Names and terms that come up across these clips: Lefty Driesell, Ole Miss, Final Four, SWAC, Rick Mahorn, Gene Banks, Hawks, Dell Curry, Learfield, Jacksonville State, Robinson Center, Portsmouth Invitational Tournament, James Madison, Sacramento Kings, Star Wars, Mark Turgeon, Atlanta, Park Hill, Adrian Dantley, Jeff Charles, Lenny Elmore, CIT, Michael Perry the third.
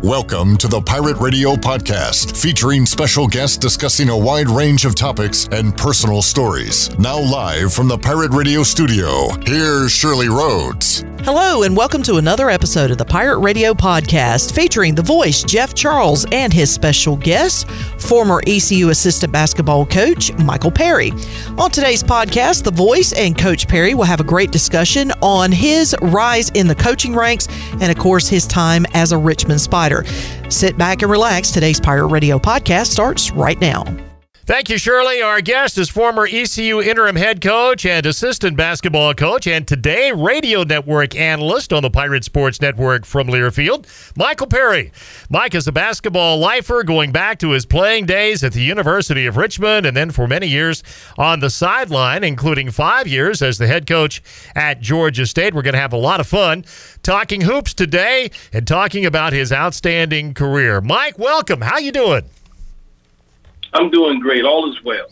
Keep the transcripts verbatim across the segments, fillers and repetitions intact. Welcome to the Pirate Radio Podcast, featuring special guests discussing a wide range of topics and personal stories. Now live from the Pirate Radio studio, here's Shirley Rhodes. Hello, and welcome to another episode of the Pirate Radio Podcast, featuring the voice Jeff Charles and his special guest, former E C U assistant basketball coach Michael Perry. On today's podcast, the voice and Coach Perry will have a great discussion on his rise in the coaching ranks and, of course, his time as a Richmond Spider. Sit back and relax. Today's Pirate Radio Podcast starts right now. Thank you, Shirley. Our guest is former E C U interim head coach and assistant basketball coach, and today, radio network analyst on the Pirate Sports Network from Learfield, Michael Perry. Mike is a basketball lifer, going back to his playing days at the University of Richmond, and then for many years on the sideline, including five years as the head coach at Georgia State. We're going to have a lot of fun talking hoops today and talking about his outstanding career. Mike, welcome. How you doing? I'm doing great. All is well.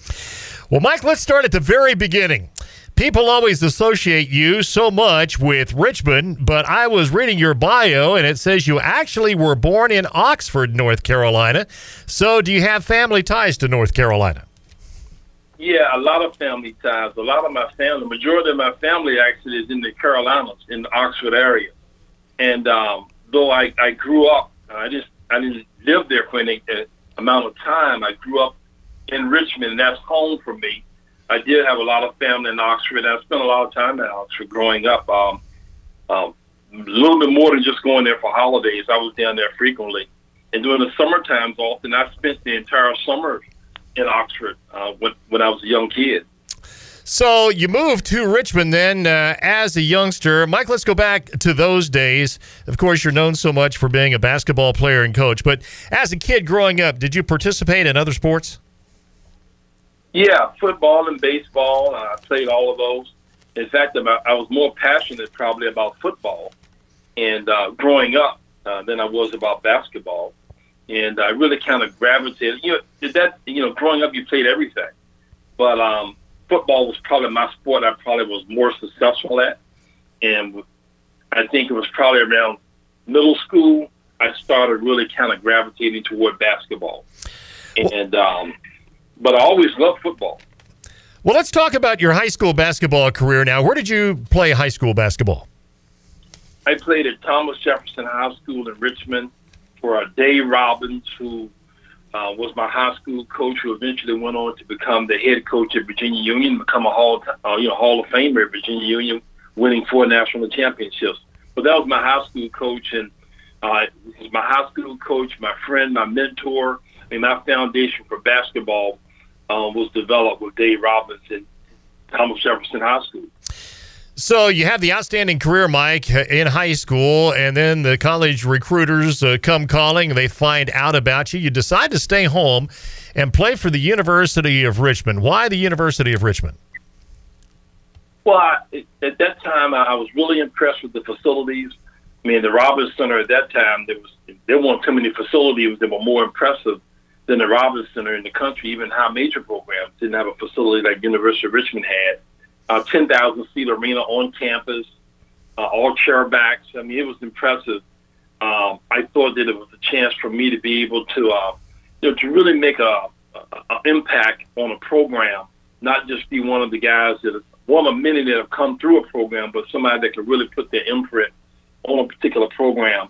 Well, Mike, let's start at the very beginning. People always associate you so much with Richmond, but I was reading your bio, and it says you actually were born in Oxford, North Carolina. So do you have family ties to North Carolina? Yeah, a lot of family ties. A lot of my family, majority of my family actually is in the Carolinas, in the Oxford area. And um, though I, I grew up, I just I didn't live there for any uh, amount of time. I grew up in Richmond, and that's home for me. I did have a lot of family in Oxford, and I spent a lot of time in Oxford growing up. Um, um, a little bit more than just going there for holidays. I was down there frequently. And during the summer times often, I spent the entire summer in Oxford uh, when, when I was a young kid. So you moved to Richmond then uh, as a youngster. Mike, let's go back to those days. Of course, you're known so much for being a basketball player and coach, but as a kid growing up, did you participate in other sports? Yeah, football and baseball. I played all of those. In fact, I was more passionate probably about football and uh, growing up uh, than I was about basketball. And I really kind of gravitated. You know, did that, you know, growing up, you played everything. But, um, football was probably my sport I probably was more successful at. And I think it was probably around middle school, I started really kind of gravitating toward basketball. And um, but I always loved football. Well, let's talk about your high school basketball career now. Where did you play high school basketball? I played at Thomas Jefferson High School in Richmond for Dave Robbins, who Uh, was my high school coach, who eventually went on to become the head coach at Virginia Union, become a Hall, uh, you know, Hall of Famer at Virginia Union, winning four national championships. But that was my high school coach, and uh, my high school coach, my friend, my mentor, and my foundation for basketball uh, was developed with Dave Robbins at Thomas Jefferson High School. So you have the outstanding career, Mike, in high school, and then the college recruiters uh, come calling. They find out about you. You decide to stay home and play for the University of Richmond. Why the University of Richmond? Well, I, at that time, I was really impressed with the facilities. I mean, the Robinson Center at that time, there was there weren't too many facilities that were more impressive than the Robinson Center in the country. Even high major programs didn't have a facility like University of Richmond had. Uh, ten thousand seat arena on campus, uh, all chairbacks. I mean, it was impressive. Um, I thought that it was a chance for me to be able to, uh, you know, to really make a, a, a impact on a program, not just be one of the guys that is, one of many that have come through a program, but somebody that can really put their imprint on a particular program.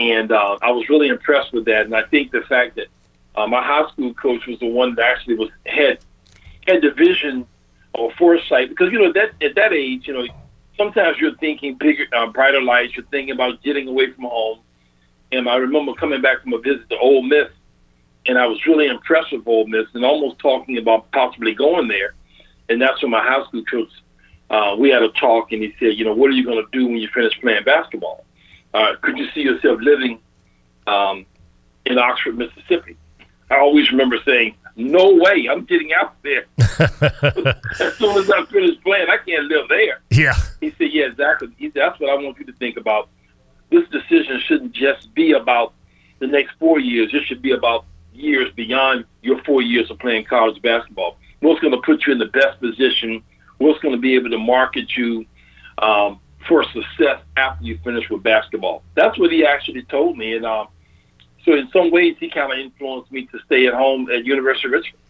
And uh, I was really impressed with that. And I think the fact that uh, my high school coach was the one that actually was had had the vision or foresight, because, you know, that at that age, you know, sometimes you're thinking bigger, uh, brighter lights. You're thinking about getting away from home. And I remember coming back from a visit to Ole Miss, and I was really impressed with Ole Miss and almost talking about possibly going there. And that's when my high school coach, uh, we had a talk, and he said, you know, what are you going to do when you finish playing basketball? Uh, could you see yourself living um, in Oxford, Mississippi? I always remember saying, no way, I'm getting out there. As soon as I finish playing, I can't live there. Yeah. He said, yeah, exactly. He said, that's what I want you to think about. This decision shouldn't just be about the next four years. It should be about years beyond your four years of playing college basketball. what's going to put you in the best position, what's going to be able to market you um, for success after you finish with basketball. That's what he actually told me. And um, so in some ways, he kind of influenced me to stay at home at University of Richmond.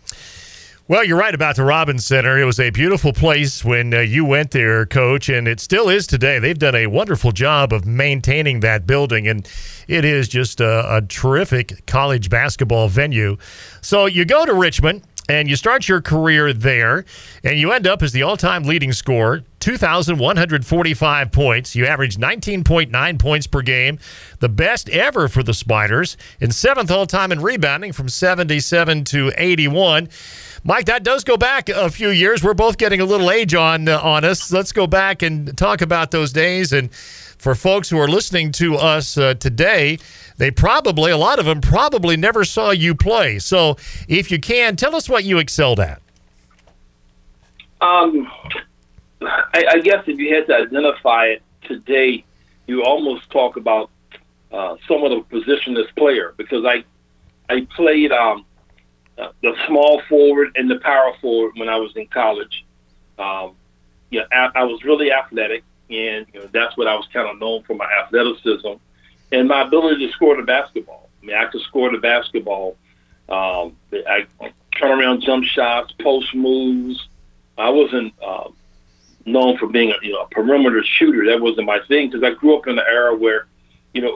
Well, you're right about the Robinson Center. It was a beautiful place when uh, you went there, Coach, and it still is today. They've done a wonderful job of maintaining that building, and it is just a, a terrific college basketball venue. So you go to Richmond, and you start your career there, and you end up as the all-time leading scorer, two thousand one hundred forty-five points. You average nineteen point nine points per game, the best ever for the Spiders, and seventh all-time in rebounding from seventy-seven to eighty-one. Mike, that does go back a few years. We're both getting a little age on uh, on us. Let's go back and talk about those days. And for folks who are listening to us uh, today, they probably, a lot of them probably never saw you play. So if you can, tell us what you excelled at. Um, I, I guess if you had to identify it today, you almost talk about uh, somewhat of a positionless player, because I, I played um, – Uh, the small forward and the power forward when I was in college. Um, yeah, I, I was really athletic, and you know, that's what I was kind of known for, my athleticism and my ability to score the basketball. I mean, I could score the basketball. Um, I, I turn around jump shots, post moves. I wasn't uh, known for being a, you know, a perimeter shooter. That wasn't my thing, because I grew up in an era where, you know,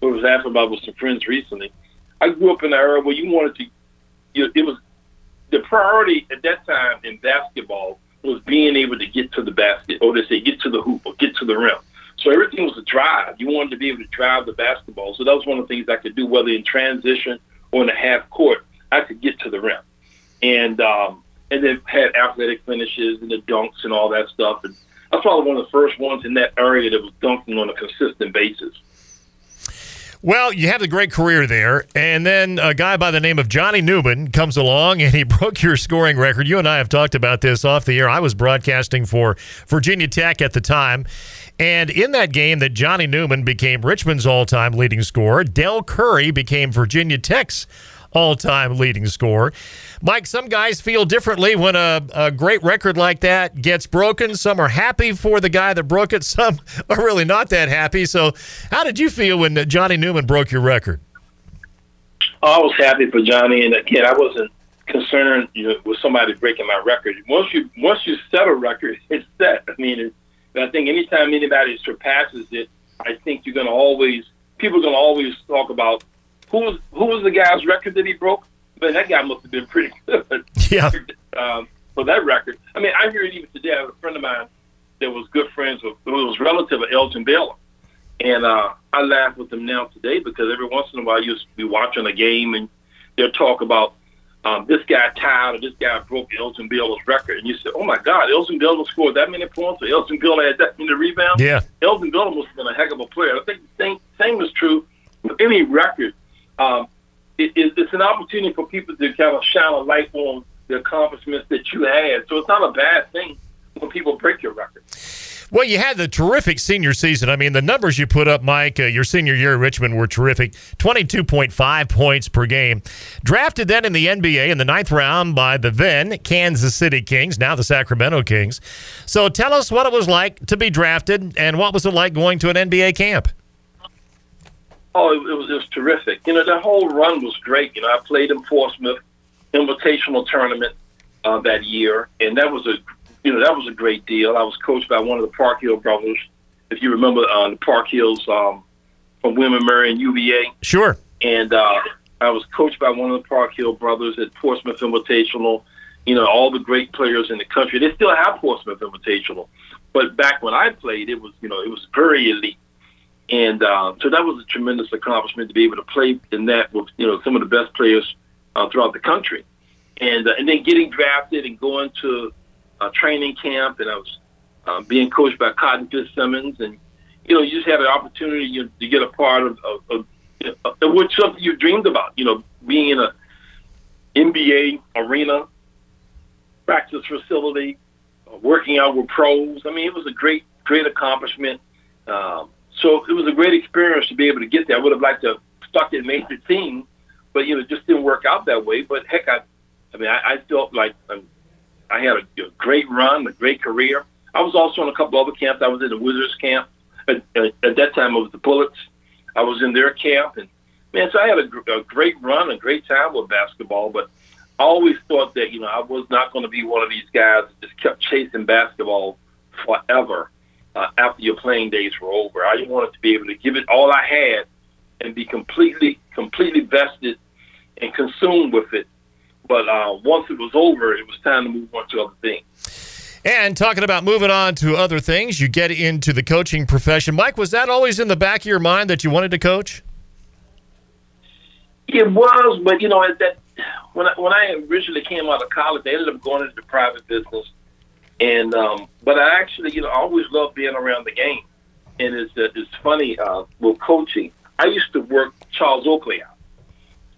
what was asked about with some friends recently. I grew up in an era where you wanted to, it was the priority at that time in basketball was being able to get to the basket, or they say get to the hoop or get to the rim. So everything was a drive. You wanted to be able to drive the basketball. So that was one of the things I could do, whether in transition or in a half court, I could get to the rim. And um, and then had athletic finishes and the dunks and all that stuff. And I was probably one of the first ones in that area that was dunking on a consistent basis. Well, you had a great career there, and then a guy by the name of Johnny Newman comes along, and he broke your scoring record. You and I have talked about this off the air. I was broadcasting for Virginia Tech at the time, and in that game that Johnny Newman became Richmond's all-time leading scorer, Dell Curry became Virginia Tech's all-time leading scorer. Mike, some guys feel differently when a, a great record like that gets broken. Some are happy for the guy that broke it. Some are really not that happy. So how did you feel when Johnny Newman broke your record? I was happy for Johnny. And again, I wasn't concerned, you know, with somebody breaking my record. Once you once you set a record, it's set. I mean, it, I think anytime anybody surpasses it, I think you're going to always, people are going to always talk about, Who was, who was the guy's record that he broke? Man, that guy must have been pretty good. Yeah. Um, for that record. I mean, I hear it even today. I have a friend of mine that was good friends with, who was relative of Elton Baylor. And uh, I laugh with them now today, because every once in a while you'll be watching a game and they'll talk about um, this guy tied or this guy broke Elton Baylor's record. And you say, oh, my God, Elton Baylor scored that many points, or Elton Baylor had that many rebounds? Yeah. Elton Baylor must have been a heck of a player. I think the same, same is true with any record. Um, it, it's an opportunity for people to kind of shine a light on the accomplishments that you had. So it's not a bad thing when people break your record. Well, you had the terrific senior season. I mean, the numbers you put up, Mike, uh, your senior year at Richmond were terrific. twenty-two point five points per game. Drafted then in the N B A in the ninth round by the then Kansas City Kings, now the Sacramento Kings. So tell us what it was like to be drafted, and what was it like going to an N B A camp? Oh, it was, it was terrific. You know, that whole run was great. You know, I played in Portsmouth Invitational Tournament uh, that year, and that was a, you know, that was a great deal. I was coached by one of the Park Hill brothers, if you remember uh, the Park Hills um, from William and Mary and U V A. Sure. And uh, I was coached by one of the Park Hill brothers at Portsmouth Invitational. You know, all the great players in the country. They still have Portsmouth Invitational, but back when I played, it was, you know, it was very elite. And uh, so that was a tremendous accomplishment to be able to play in that with, you know, some of the best players uh, throughout the country. And uh, and then getting drafted and going to a training camp, and I was uh, being coached by Cotton Fitzsimmons. And, you know, you just had an opportunity you, to get a part of, of, of, of what something you dreamed about, you know, being in a N B A arena, practice facility, uh, working out with pros. I mean, it was a great, great accomplishment. Um, So it was a great experience to be able to get there. I would have liked to have stuck and made the team, but, you know, it just didn't work out that way. But, heck, I I mean, I, I felt like, um, I had a, a great run, a great career. I was also in a couple other camps. I was in the Wizards camp. At, at, at that time, it was the Bullets. I was in their camp. And, man, so I had a, a great run, a great time with basketball. But I always thought that, you know, I was not going to be one of these guys that just kept chasing basketball forever uh, after your playing days were over. I just wanted to be able to give it all I had and be completely, completely vested and consumed with it. But uh, once it was over, it was time to move on to other things. And talking about moving on to other things, you get into the coaching profession. Mike, was that always in the back of your mind that you wanted to coach? It was, but, you know, at that, when I, when I originally came out of college, I ended up going into the private business. And um, but I actually, you know, I always loved being around the game. And it's, uh, it's funny, uh, with coaching, I used to work Charles Oakley out.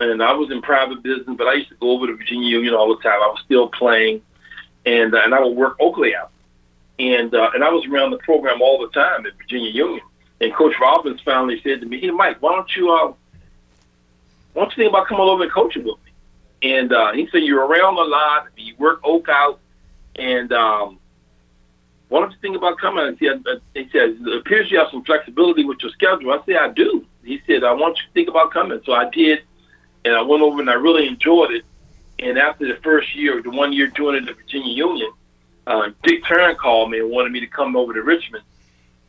And I was in private business, but I used to go over to Virginia Union all the time. I was still playing, and uh, and I would work Oakley out. And uh, and I was around the program all the time at Virginia Union. And Coach Robbins finally said to me, "Hey, Mike, why don't you uh, why don't you think about coming over and coaching with me?" And uh, he said, "You're around a lot. You work Oak out, and um, why don't you think about coming?" And he said, he said, "It appears you have some flexibility with your schedule." I said, "I do." He said, "I want you to think about coming." So I did. And I went over and I really enjoyed it. And after the first year, the one year doing it at Virginia Union, uh, Dick Tarrant called me and wanted me to come over to Richmond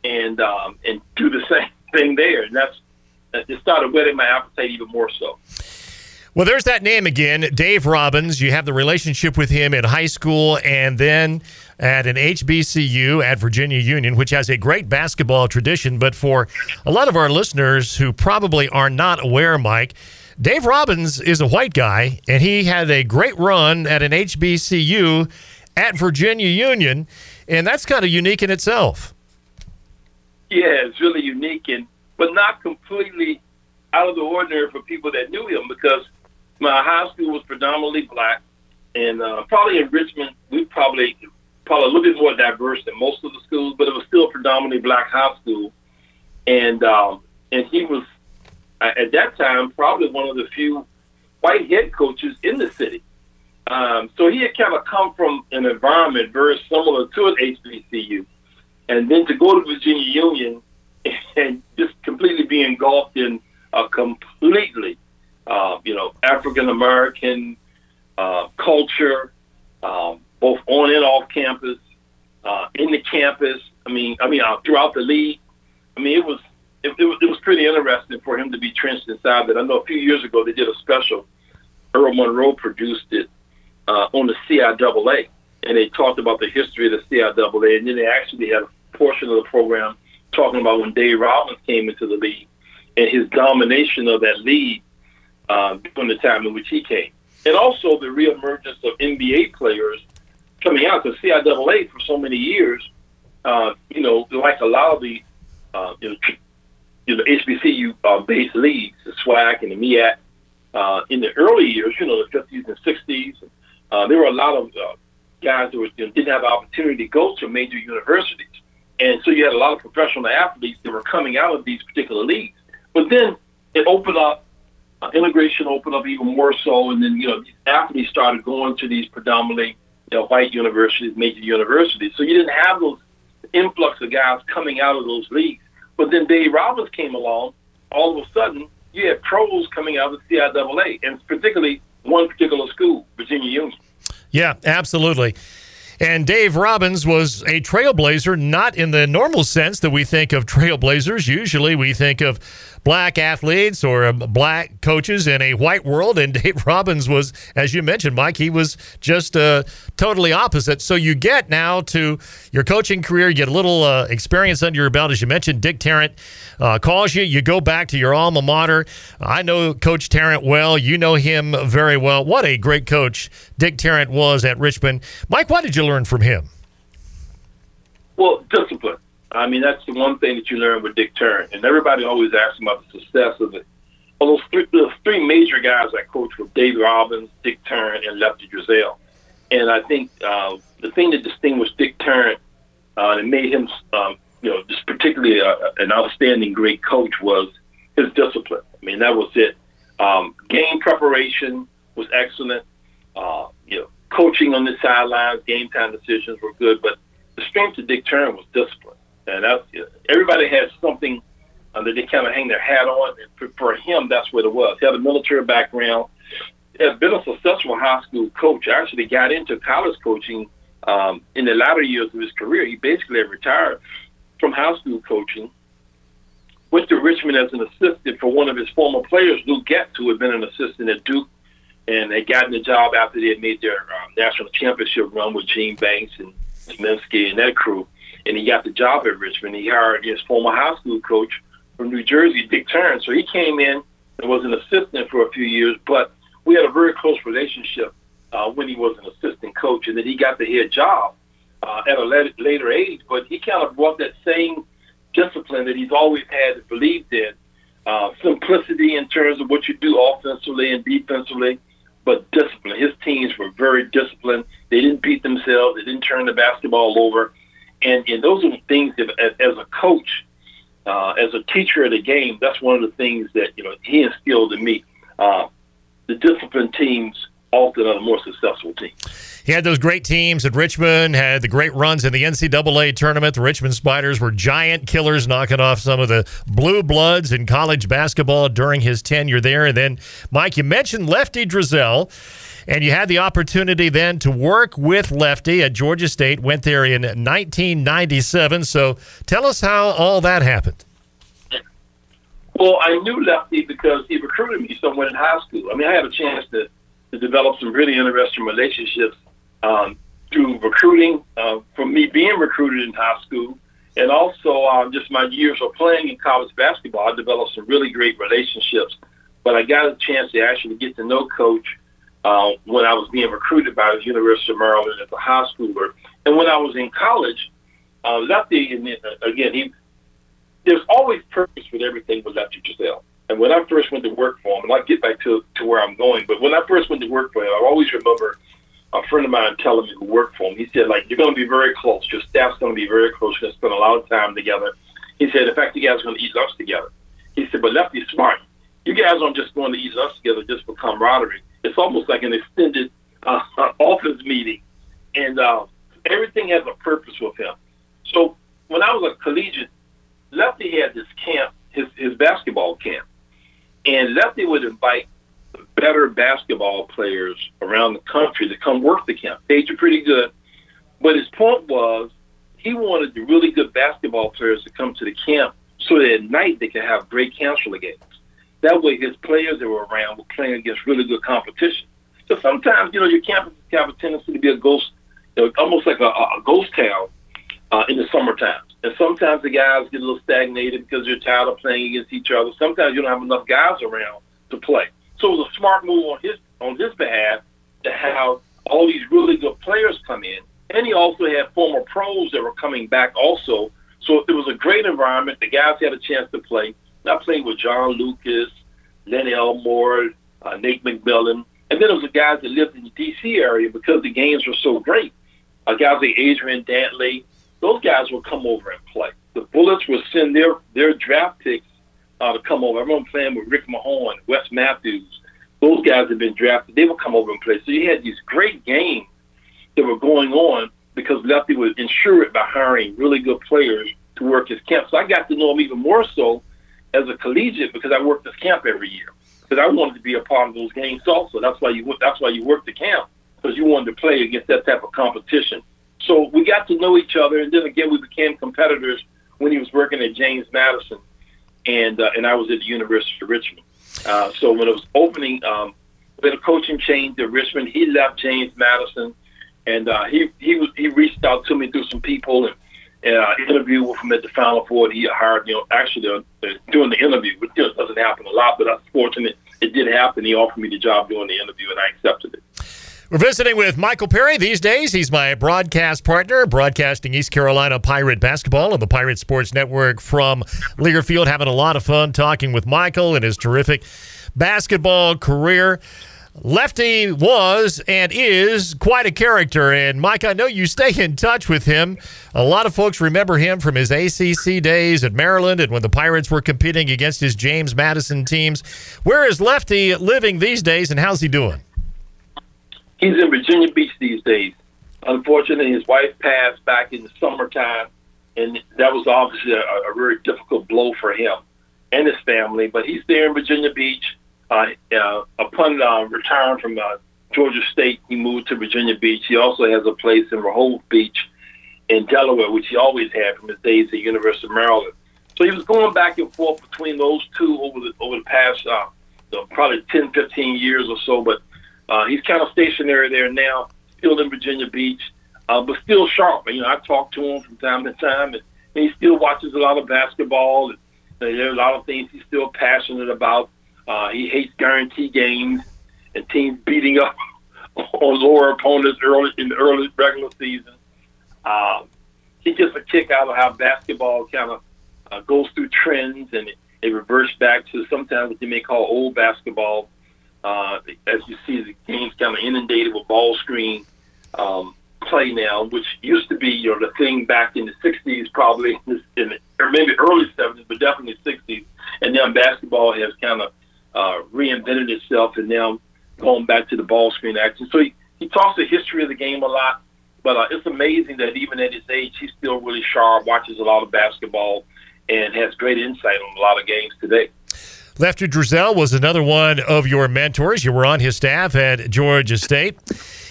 and um, and do the same thing there. And that's it started whetting my appetite even more so. Well, there's that name again, Dave Robbins. You have the relationship with him in high school and then at an H B C U at Virginia Union, which has a great basketball tradition. But for a lot of our listeners who probably are not aware, Mike, Dave Robbins is a white guy, and he had a great run at an H B C U at Virginia Union, and that's kind of unique in itself. Yeah, it's really unique, and but not completely out of the ordinary for people that knew him, because my high school was predominantly black, and uh, probably in Richmond, we probably probably a little bit more diverse than most of the schools, but it was still a predominantly black high school, and um, and he was, at that time, probably one of the few white head coaches in the city. Um, so he had kind of come from an environment very similar to an H B C U. And then to go to Virginia Union and just completely be engulfed in a completely, uh, you know, African-American uh, culture, um, both on and off campus, uh, in the campus, I mean, I mean, uh, throughout the league. I mean, it was, It, it, was, it was pretty interesting for him to be trenched inside that. I know a few years ago they did a special. Earl Monroe produced it uh, on the C I A A, and they talked about the history of the C I A A, and then they actually had a portion of the program talking about when Dave Robbins came into the league and his domination of that league uh, during the time in which he came. And also the reemergence of N B A players coming out, because C I A A for so many years, uh, you know, like a lot of the uh, you know, You know, H B C U-based uh, leagues, the SWAC and the MEAC, uh, in the early years, you know, the fifties and sixties, uh, there were a lot of uh, guys who you know, didn't have the opportunity to go to major universities. And so you had a lot of professional athletes that were coming out of these particular leagues. But then it opened up, uh, integration opened up even more so, and then, you know, these athletes started going to these predominantly you know, white universities, major universities. So you didn't have those influx of guys coming out of those leagues. But then Dave Robbins came along. All of a sudden, you had pros coming out of the C I A A, and particularly one particular school, Virginia Union. Yeah, absolutely. And Dave Robbins was a trailblazer, not in the normal sense that we think of trailblazers. Usually we think of black athletes or black coaches in a white world, and Dave Robbins was, as you mentioned, Mike, he was just uh, totally opposite. So you get now to your coaching career, you get a little uh, experience under your belt. As you mentioned, Dick Tarrant uh, calls you. You go back to your alma mater. I know Coach Tarrant well. You know him very well. What a great coach Dick Tarrant was at Richmond. Mike, why did you learn from him? Well, discipline. I mean, that's the one thing that you learn with Dick Tarrant. And everybody always asks him about the success of it. Well, those three, those three major guys I coached were Dave Robbins, Dick Tarrant, and Lefty Driesell. And I think uh, the thing that distinguished Dick Tarrant uh, and made him, um, you know, just particularly a, an outstanding great coach was his discipline. I mean, that was it. Um, game preparation was excellent. Uh, you know, coach coaching on the sidelines, game time decisions were good, but the strength of Dick Tarrant was discipline. And that's, everybody has something uh, that they kind of hang their hat on. And for, for him, that's what it was. He had a military background, had been a successful high school coach. Actually got into college coaching um, in the latter years of his career. He basically retired from high school coaching, went to Richmond as an assistant for one of his former players, Lou Getz, who had been an assistant at Duke, and had gotten the job after they had made their um, national championship run with Gene Banks and Zeminski and that crew. And he got the job at Richmond. He hired his former high school coach from New Jersey, Dick Tarrant. So he came in and was an assistant for a few years, but we had a very close relationship uh, when he was an assistant coach. And then he got the head job uh, at a later, later age, but he kind of brought that same discipline that he's always had and believed in. Uh, simplicity in terms of what you do offensively and defensively, but discipline. His teams were very disciplined. They didn't beat themselves. They didn't turn the basketball over. And, and those are the things that, as, as a coach, uh, as a teacher of the game, that's one of the things that, you know, he instilled in me. Uh, the disciplined teams often are the more successful teams. He had those great teams at Richmond, had the great runs in the N C double A tournament. The Richmond Spiders were giant killers, knocking off some of the blue bloods in college basketball during his tenure there. And then, Mike, you mentioned Lefty Driesell, and you had the opportunity then to work with Lefty at Georgia State, went there in nineteen ninety-seven. So tell us how all that happened. Well, I knew Lefty because he recruited me somewhere in high school. I mean, I had a chance to, to develop some really interesting relationships Um, through recruiting, uh, from me being recruited in high school, and also uh, just my years of playing in college basketball. I developed some really great relationships, but I got a chance to actually get to know Coach uh, when I was being recruited by the University of Maryland as a high schooler. And when I was in college, uh, Lefty, and again, he, there's always purpose with everything with Lefty Driesell. And when I first went to work for him, and I'll get back to, to where I'm going, but when I first went to work for him, I always remember a friend of mine telling me who worked for him. He said, like, you're going to be very close. Your staff's going to be very close. You're going to spend a lot of time together. He said, in fact, you guys are going to eat lunch together. He said, but Lefty's smart. You guys aren't just going to eat lunch together just for camaraderie. It's almost like an extended uh, office meeting. And uh, everything has a purpose with him. So when I was a collegiate, Lefty had this camp, his, his basketball camp. And Lefty would invite better basketball players around the country to come work the camp. They were pretty good. But his point was he wanted the really good basketball players to come to the camp so that at night they could have great counseling games. That way his players that were around were playing against really good competition. So sometimes, you know, your campus have a tendency to be a ghost, you know, almost like a, a ghost town uh, in the summertime. And sometimes the guys get a little stagnated because they're tired of playing against each other. Sometimes you don't have enough guys around to play. So it was a smart move on his on his behalf to have all these really good players come in. And he also had former pros that were coming back also. So it was a great environment. The guys had a chance to play. And I played with John Lucas, Lenny Elmore, uh, Nate McMillan. And then there was the guys that lived in the D C area because the games were so great. Uh, guys like Adrian Dantley, those guys would come over and play. The Bullets would send their, their draft picks Uh, to come over. I remember playing with Rick Mahorn, Wes Matthews. Those guys had been drafted. They would come over and play. So you had these great games that were going on because Lefty would ensure it by hiring really good players to work his camp. So I got to know him even more so as a collegiate because I worked his camp every year because I wanted to be a part of those games also. That's why you that's why you worked the camp, because you wanted to play against that type of competition. So we got to know each other, and then again we became competitors when he was working at James Madison. And uh, and I was at the University of Richmond. Uh, so when it was opening, um, we had a coaching change at Richmond. He left James Madison, and uh, he he was he reached out to me through some people, and, and I interviewed with him at the Final Four. He hired me. You know, actually, uh, during the interview, which doesn't happen a lot, but I was fortunate it did happen. He offered me the job during the interview, and I accepted it. We're visiting with Michael Perry these days. He's my broadcast partner, broadcasting East Carolina Pirate basketball on the Pirate Sports Network from Learfield. Having a lot of fun talking with Michael and his terrific basketball career. Lefty was and is quite a character, and Mike, I know you stay in touch with him. A lot of folks remember him from his A C C days at Maryland and when the Pirates were competing against his James Madison teams. Where is Lefty living these days, and how's he doing? He's in Virginia Beach these days. Unfortunately, his wife passed back in the summertime, and that was obviously a, a very difficult blow for him and his family. But he's there in Virginia Beach. Uh, uh, upon uh, return from uh, Georgia State, he moved to Virginia Beach. He also has a place in Rehoboth Beach in Delaware, which he always had from his days at the University of Maryland. So he was going back and forth between those two over the, over the past uh, probably ten, fifteen years or so. But uh, he's kind of stationary there now, still in Virginia Beach, uh, but still sharp. You know, I talk to him from time to time, and, and he still watches a lot of basketball. And, and there are a lot of things he's still passionate about. Uh, he hates guarantee games and teams beating up on lower opponents early in the early regular season. Uh, he gets a kick out of how basketball kind of uh, goes through trends, and it, it reverts back to sometimes what you may call old basketball. Uh, as you see, the game's kind of inundated with ball screen um, play now, which used to be, you know, the thing back in the sixties, probably, in the, or maybe early seventies, but definitely sixties. And now basketball has kind of uh, reinvented itself, and now going back to the ball screen action. So he, he talks the history of the game a lot, but uh, it's amazing that even at his age, he's still really sharp, watches a lot of basketball, and has great insight on a lot of games today. Lefty Driesell was another one of your mentors. You were on his staff at Georgia State.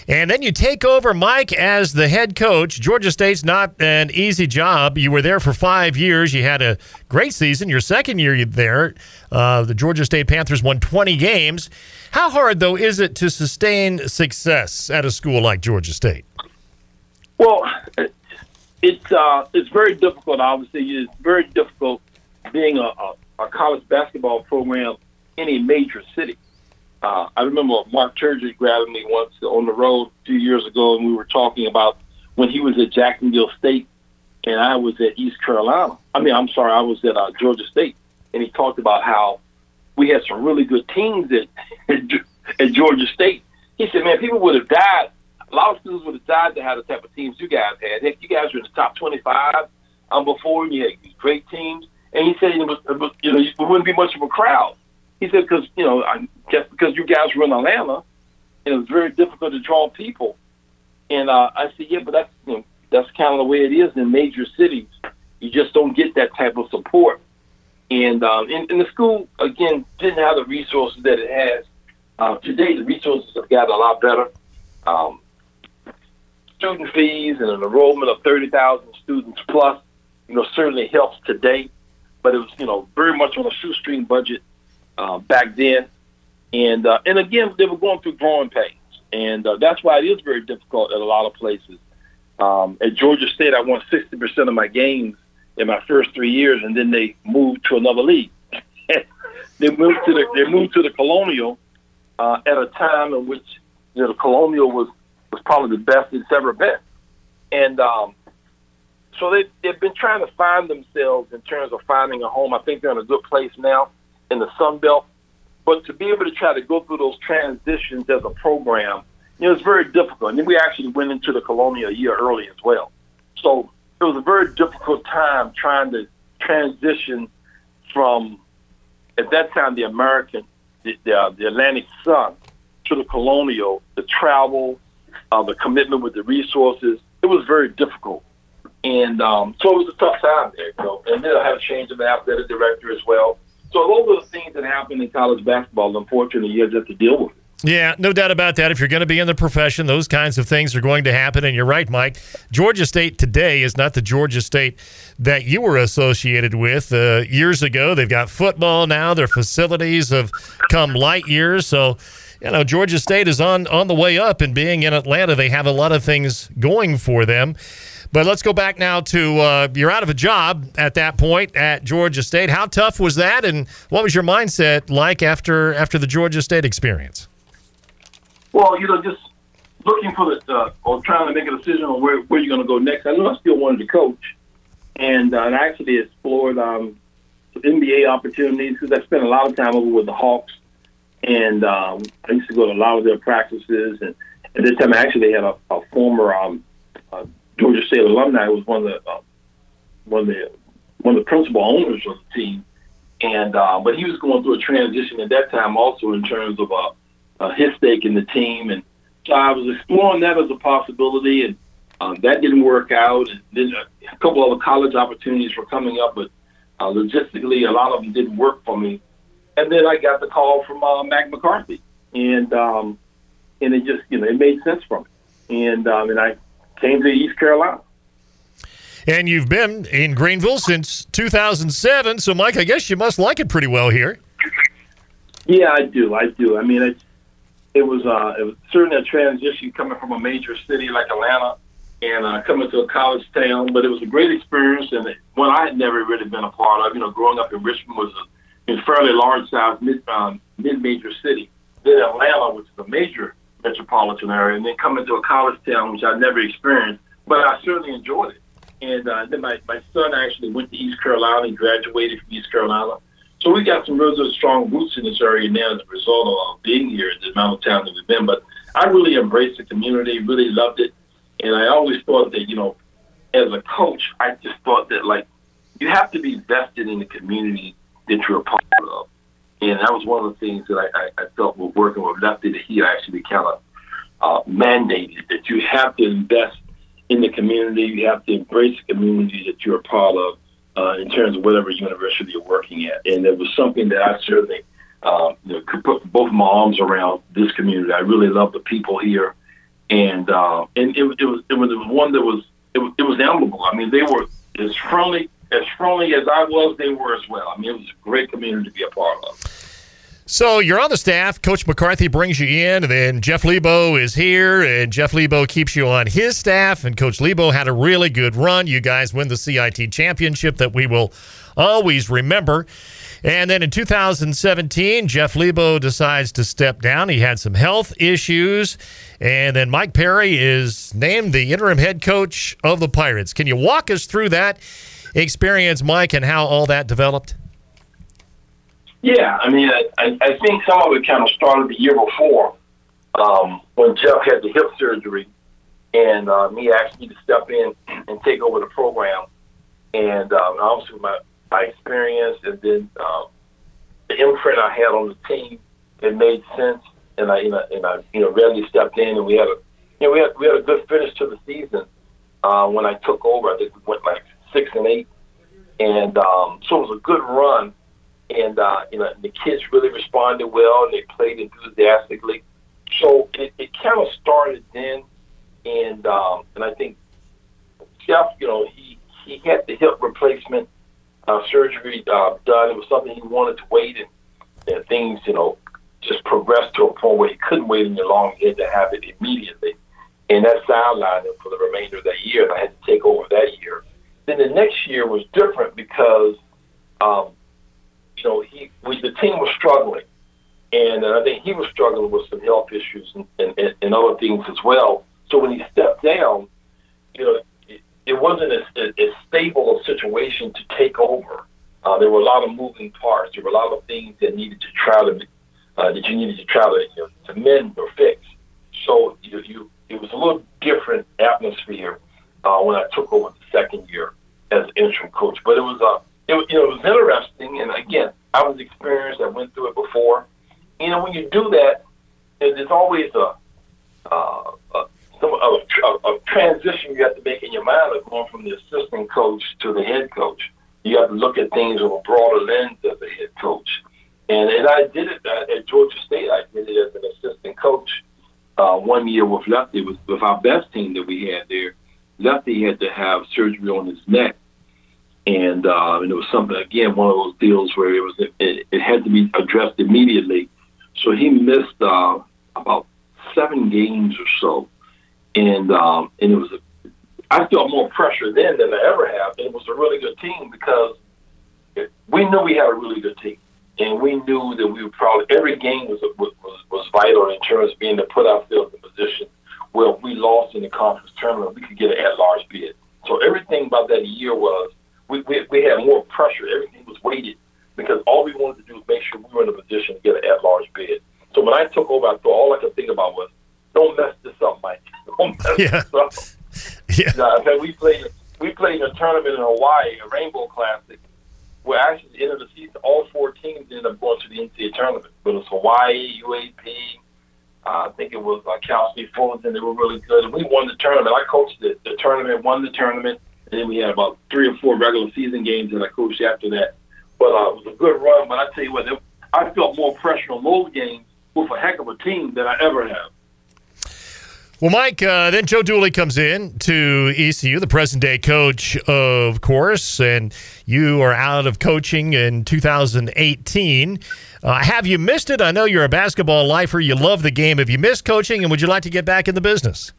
And then you take over, Mike, as the head coach. Georgia State's not an easy job. You were there for five years. You had a great season. Your second year there, uh, the Georgia State Panthers won twenty games. How hard, though, is it to sustain success at a school like Georgia State? Well, it's, uh, it's very difficult, obviously. It's very difficult being a, a a college basketball program in a major city. Uh, I remember Mark Turgeon grabbing me once on the road a few years ago, and we were talking about when he was at Jacksonville State and I was at East Carolina. I mean, I'm sorry, I was at uh, Georgia State. And he talked about how we had some really good teams at, at Georgia State. He said, man, people would have died. A lot of students would have died to have the type of teams you guys had. Heck, you guys were in the top twenty-five um, before, and you had great teams. And he said, you know, it wouldn't be much of a crowd. He said, because, you know, I guess because you guys were in Atlanta, it was very difficult to draw people. And uh, I said, yeah, but that's, you know, that's kind of the way it is in major cities. You just don't get that type of support. And, um, and, and the school, again, didn't have the resources that it has. Uh, today, the resources have gotten a lot better. Um, student fees and an enrollment of thirty thousand students plus, you know, certainly helps today. But it was, you know, very much on a shoestring budget uh, back then. And uh, and again, they were going through growing pains. And uh, that's why it is very difficult at a lot of places. Um, at Georgia State, I won sixty percent of my games in my first three years, and then they moved to another league. they moved to the they moved to the Colonial uh, at a time in which, you know, the Colonial was, was probably the best it's ever been. And um So they, they've been trying to find themselves in terms of finding a home. I think they're in a good place now in the Sun Belt. But to be able to try to go through those transitions as a program, you know, it's very difficult. And then we actually went into the Colonial a year early as well. So it was a very difficult time trying to transition from, at that time, the American, the, the, uh, the Atlantic Sun, to the Colonial, the travel, uh, the commitment with the resources. It was very difficult. And um, so it was a tough time there, you know. And then I had a change of athletic director as well. So those are the things that happen in college basketball. Unfortunately, you have to deal with it. Yeah, no doubt about that. If you're going to be in the profession, those kinds of things are going to happen. And you're right, Mike. Georgia State today is not the Georgia State that you were associated with uh, years ago. They've got football now. Their facilities have come light years. So, you know, Georgia State is on, on the way up. And being in Atlanta, they have a lot of things going for them. But let's go back now to uh, you're out of a job at that point at Georgia State. How tough was that, and what was your mindset like after after the Georgia State experience? Well, you know, just looking for the uh, or trying to make a decision on where, where you're going to go next. I knew I still wanted to coach, and, uh, and I actually explored um, some N B A opportunities because I spent a lot of time over with the Hawks, and um, I used to go to a lot of their practices. And at this time, I actually had a, a former um, uh, Georgia State alumni was one of the uh, one of the one of the principal owners of the team, and uh, but he was going through a transition at that time also in terms of uh, uh, his stake in the team and So I was exploring that as a possibility, and um, that didn't work out. And then a couple other college opportunities were coming up, but uh, logistically, a lot of them didn't work for me. And then I got the call from uh, Mac McCarthy, and um, and it just, you know, it made sense for me. And um, and I came to East Carolina. And you've been in Greenville since two thousand seven, so Mike, I guess you must like it pretty well here. Yeah, I do. I do. I mean, it, it was uh, it was certainly a transition coming from a major city like Atlanta and uh, coming to a college town, but it was a great experience and one I had never really been a part of. You know, growing up in Richmond was a, a fairly large-sized mid, um, mid-major city. Then Atlanta, which is a major metropolitan area, and then coming to a college town, which I never experienced, but I certainly enjoyed it. And uh, then my, my son actually went to East Carolina and graduated from East Carolina. So we got some really strong roots in this area now as a result of being here in the amount of time that we've been. But I really embraced the community, really loved it. And I always thought that, you know, as a coach, I just thought that, like, you have to be vested in the community that you're a part of. And that was one of the things that I, I, I felt with working with Lefty, that he actually kind of uh, mandated that you have to invest in the community. You have to embrace the community that you're a part of uh, in terms of whatever university you're working at. And it was something that I certainly uh, you know, could put both my arms around this community. I really love the people here. And uh, and it, it, was, it was it was one that was, it, it was admirable. I mean, they were as friendly, as friendly as I was, they were as well. I mean, it was a great community to be a part of. So you're on the staff. Coach McCarthy brings you in, and then Jeff Lebo is here, and Jeff Lebo keeps you on his staff, and Coach Lebo had a really good run. You guys win the C I T championship that we will always remember. And then in two thousand seventeen, Jeff Lebo decides to step down. He had some health issues, and then Mike Perry is named the interim head coach of the Pirates. Can you walk us through that experience, Mike, and how all that developed? Yeah, I mean, I, I think some of it kind of started the year before um, when Jeff had the hip surgery, and um, he asked me to step in and take over the program. And um, obviously my, my experience and then um, the imprint I had on the team, it made sense. And I, you know, and I, you know, readily stepped in, and we had a, you know, we had we had a good finish to the season uh, when I took over. I think we went like six and eight, and um, so it was a good run. And uh, you know, the kids really responded well, and they played enthusiastically. So it, it kind of started then, and um, and I think Jeff, you know, he, he had the hip replacement uh, surgery uh, done. It was something he wanted to wait, and, and things, you know, just progressed to a point where he couldn't wait any longer. He had to have it immediately, and that sidelined him for the remainder of that year. And I had to take over that year. Then the next year was different because. Um, You know, he we, the team was struggling, and uh, I think he was struggling with some health issues and, and, and other things as well. So when he stepped down, you know, it, it wasn't as, as stable a situation to take over. Uh, there were a lot of moving parts. There were a lot of things that needed to try to uh, that you needed to try to, you know, to mend or fix. So you, you it was a little different atmosphere uh, when I took over the second year as interim coach, but it was a. Uh, It, you know, it was interesting, and again, I was experienced. I went through it before. You know, when you do that, there's always a, uh, a, a, a transition you have to make in your mind of going from the assistant coach to the head coach. You have to look at things with a broader lens as a head coach. And, and I did it at Georgia State. I did it as an assistant coach uh, one year with Lefty, with, with our best team that we had there. Lefty had to have surgery on his neck. And, uh, and it was something, again, one of those deals where it was it, it had to be addressed immediately. So he missed uh, about seven games or so, and um, and it was a, I felt more pressure then than I ever have. And it was a really good team because we knew we had a really good team, and we knew that we were probably every game was was was vital in terms of being to put ourselves in a position where if we lost in the conference tournament, we could get an at-large bid. So everything about that year was. We, we we had more pressure. Everything was weighted because all we wanted to do was make sure we were in a position to get an at-large bid. So when I took over, I thought all I could think about was, don't mess this up, Mike. Don't mess yeah. this up. Yeah. Now, in fact, we played, we played a tournament in Hawaii, a Rainbow Classic, where actually at the end of the season, all four teams ended up going to the N C double A tournament. But it was Hawaii, U A P, Uh, I think it was uh, Cal State Fullerton. They were really good. And we won the tournament. I coached the, the tournament, won the tournament, and then we had about three or four regular season games that I coached after that. But uh, it was a good run. But I tell you what, it, I felt more pressure on those games with a heck of a team than I ever have. Well, Mike, uh, then Joe Dooley comes in to E C U, the present-day coach, of course, and you are out of coaching in two thousand eighteen. Uh, have you missed it? I know you're a basketball lifer. You love the game. Have you missed coaching, and would you like to get back in the business?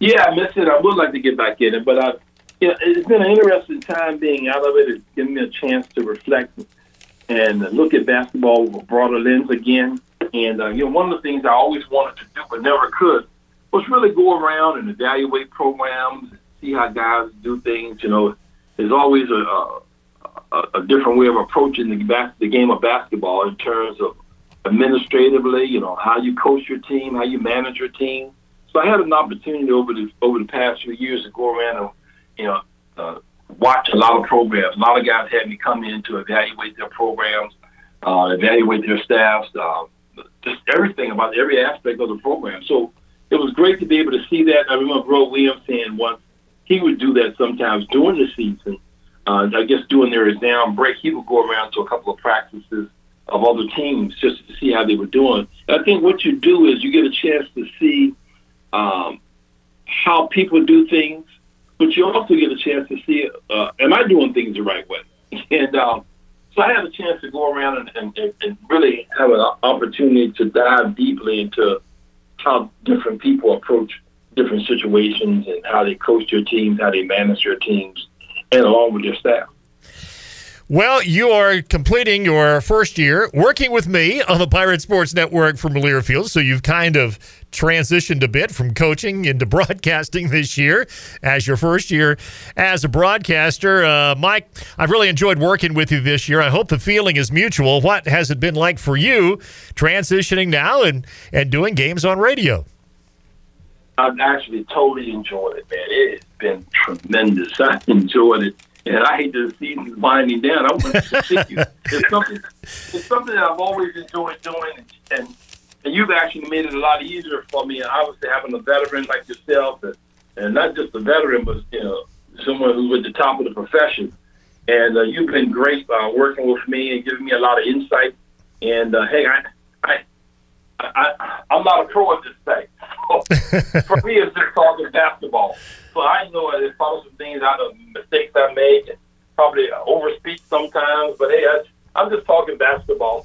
Yeah, I missed it. I would like to get back in it, but I, you know, it's been an interesting time being out of it. It's given me a chance to reflect and look at basketball with a broader lens again. And, uh, you know, one of the things I always wanted to do but never could was really go around and evaluate programs, see how guys do things. You know, there's always a a, a different way of approaching the, bas- the game of basketball in terms of administratively, you know, how you coach your team, how you manage your team. So I had an opportunity over the over the past few years to go around and, you know, uh, watch a lot of programs. A lot of guys had me come in to evaluate their programs, uh, evaluate their staffs, uh, just everything about every aspect of the program. So it was great to be able to see that. I remember Roy Williams saying once he would do that sometimes during the season. Uh, I guess during their exam break, he would go around to a couple of practices of other teams just to see how they were doing. And I think what you do is you get a chance to see um, how people do things, but you also get a chance to see, uh, am I doing things the right way? And um, so I had a chance to go around and, and, and really have an opportunity to dive deeply into how different people approach different situations and how they coach their teams, how they manage their teams, and along with their staff. Well, you are completing your first year working with me on the Pirate Sports Network from Learfield, so you've kind of transitioned a bit from coaching into broadcasting this year as your first year as a broadcaster. Uh, Mike, I've really enjoyed working with you this year. I hope the feeling is mutual. What has it been like for you transitioning now and, and doing games on radio? I've actually totally enjoyed it, man. It's been tremendous. I enjoyed it. And I hate the season winding down. I want to stick you. It's something, it's something that I've always enjoyed doing, and and you've actually made it a lot easier for me. And obviously, having a veteran like yourself, and, and not just a veteran, but you know, someone who's at the top of the profession. And uh, you've been great uh, working with me and giving me a lot of insight. And uh, hey, I, I, I, I, I'm not a pro at this thing. So for me, it's just talking basketball. So I know there's probably some things, out of mistakes I make, and probably overspeak sometimes. But hey, I, I'm just talking basketball.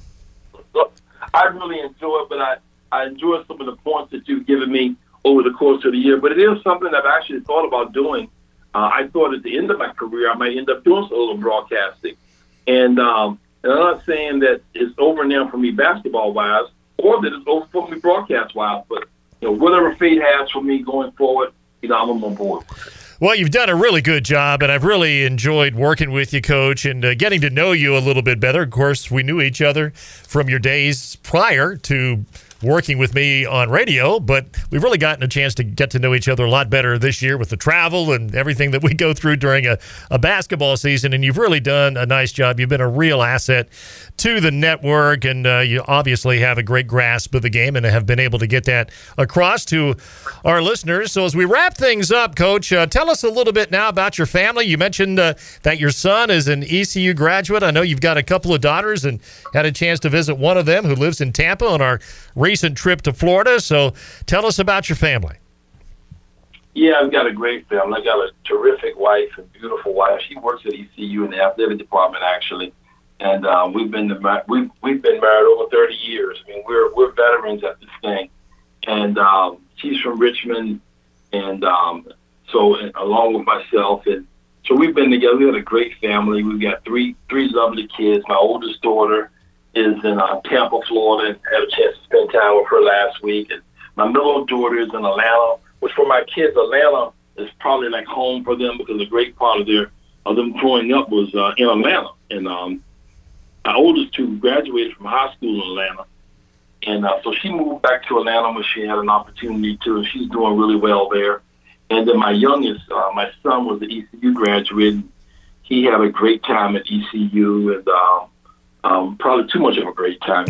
Look, I really enjoy it, but I, I enjoy some of the points that you've given me over the course of the year. But it is something I've actually thought about doing. Uh, I thought at the end of my career I might end up doing solo broadcasting, and um, and I'm not saying that it's over now for me basketball wise, or that it's over for me broadcast wise. But you know, whatever fate has for me going forward, you know, I'm on board. Well, you've done a really good job, and I've really enjoyed working with you, Coach, and uh, getting to know you a little bit better. Of course, we knew each other from your days prior to working with me on radio, but we've really gotten a chance to get to know each other a lot better this year with the travel and everything that we go through during a, a basketball season, and you've really done a nice job. You've been a real asset to the network, and uh, you obviously have a great grasp of the game and have been able to get that across to our listeners. So as we wrap things up, Coach, uh, tell us a little bit now about your family. You mentioned uh, that your son is an E C U graduate. I know you've got a couple of daughters and had a chance to visit one of them who lives in Tampa on our recent trip to Florida. So tell us about your family. Yeah, I've got a great family. I've got a terrific wife, a beautiful wife. She works at E C U in the athletic department, actually. And uh, we've been the, we've we've been married over thirty years. I mean, we're we're veterans at this thing. And um, she's from Richmond, and um, so and, along with myself, and so we've been together. We had a great family. We've got three three lovely kids. My oldest daughter is in uh, Tampa, Florida, and had a chance to spend time with her last week. And my middle daughter is in Atlanta, which for my kids, Atlanta is probably like home for them because a great part of their of them growing up was uh, in Atlanta. And um, my oldest two graduated from high school in Atlanta, and uh, so she moved back to Atlanta when she had an opportunity to, and she's doing really well there. And then my youngest, uh, my son, was an E C U graduate. He had a great time at E C U, and um, Um, probably too much of a great time.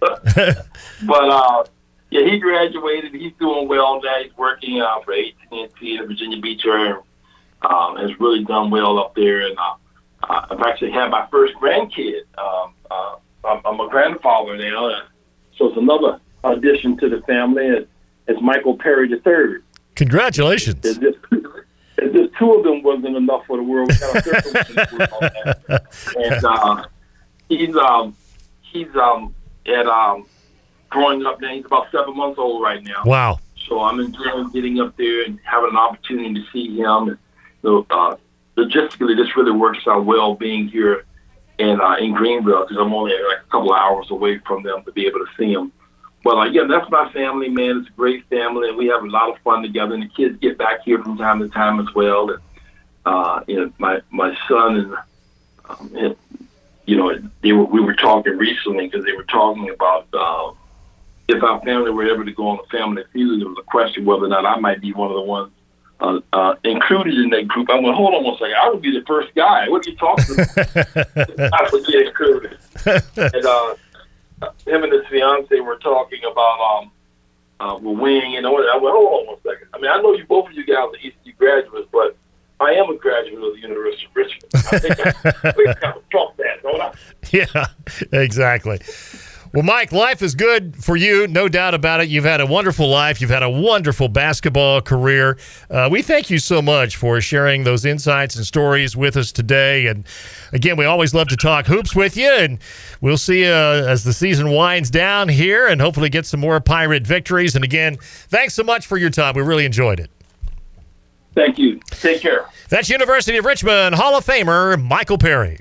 But, uh, yeah, he graduated. He's doing well now. He's working uh, for A T and T in Virginia Beach area. Um, has really done well up there. And uh, I've actually had my first grandkid. Um, uh, I'm, I'm a grandfather now. And so it's another addition to the family. It's, it's Michael Perry the third. Congratulations. It's just, it's just two of them wasn't enough for the world. We got a third one in the world. And uh, he's, um, he's um, at um, growing up now. He's about seven months old right now. Wow. So I'm enjoying getting up there and having an opportunity to see him. And so uh, logistically, this really works out well being here in, uh, in Greenville, because I'm only like a couple of hours away from them to be able to see him. Well, uh, yeah, that's my family, man. It's a great family, and we have a lot of fun together. And the kids get back here from time to time as well. And, uh, you know, my my son and, um, and you know, they were, we were talking recently because they were talking about uh, if our family were ever to go on a family feud, there was a question whether or not I might be one of the ones uh, uh, included in that group. I went, hold on one second, I would be the first guy. What are you talking about? I would get included. And, uh, him and his fiance were talking about um, uh, were weighing in. I went, hold on one second. I mean, I know you both of you guys are E C U graduates, but I am a graduate of the University of Richmond. I think I, we have to trump that, don't I? Yeah, exactly. Well, Mike, life is good for you, no doubt about it. You've had a wonderful life. You've had a wonderful basketball career. Uh, we thank you so much for sharing those insights and stories with us today. And, again, we always love to talk hoops with you. And we'll see you uh, as the season winds down here and hopefully get some more Pirate victories. And, again, thanks so much for your time. We really enjoyed it. Thank you. Take care. That's University of Richmond Hall of Famer Michael Perry.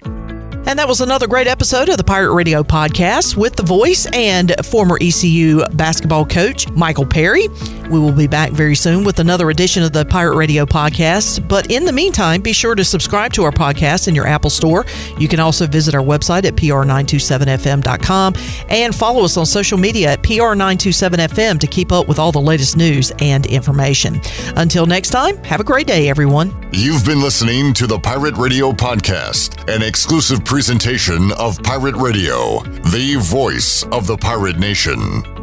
And that was another great episode of the Pirate Radio Podcast with the voice and former E C U basketball coach, Michael Perry. We will be back very soon with another edition of the Pirate Radio Podcast. But in the meantime, be sure to subscribe to our podcast in your Apple store. You can also visit our website at p r nine two seven f m dot com and follow us on social media at p r nine two seven f m to keep up with all the latest news and information. Until next time, have a great day, everyone. You've been listening to the Pirate Radio Podcast, an exclusive presentation of Pirate Radio, the voice of the Pirate Nation.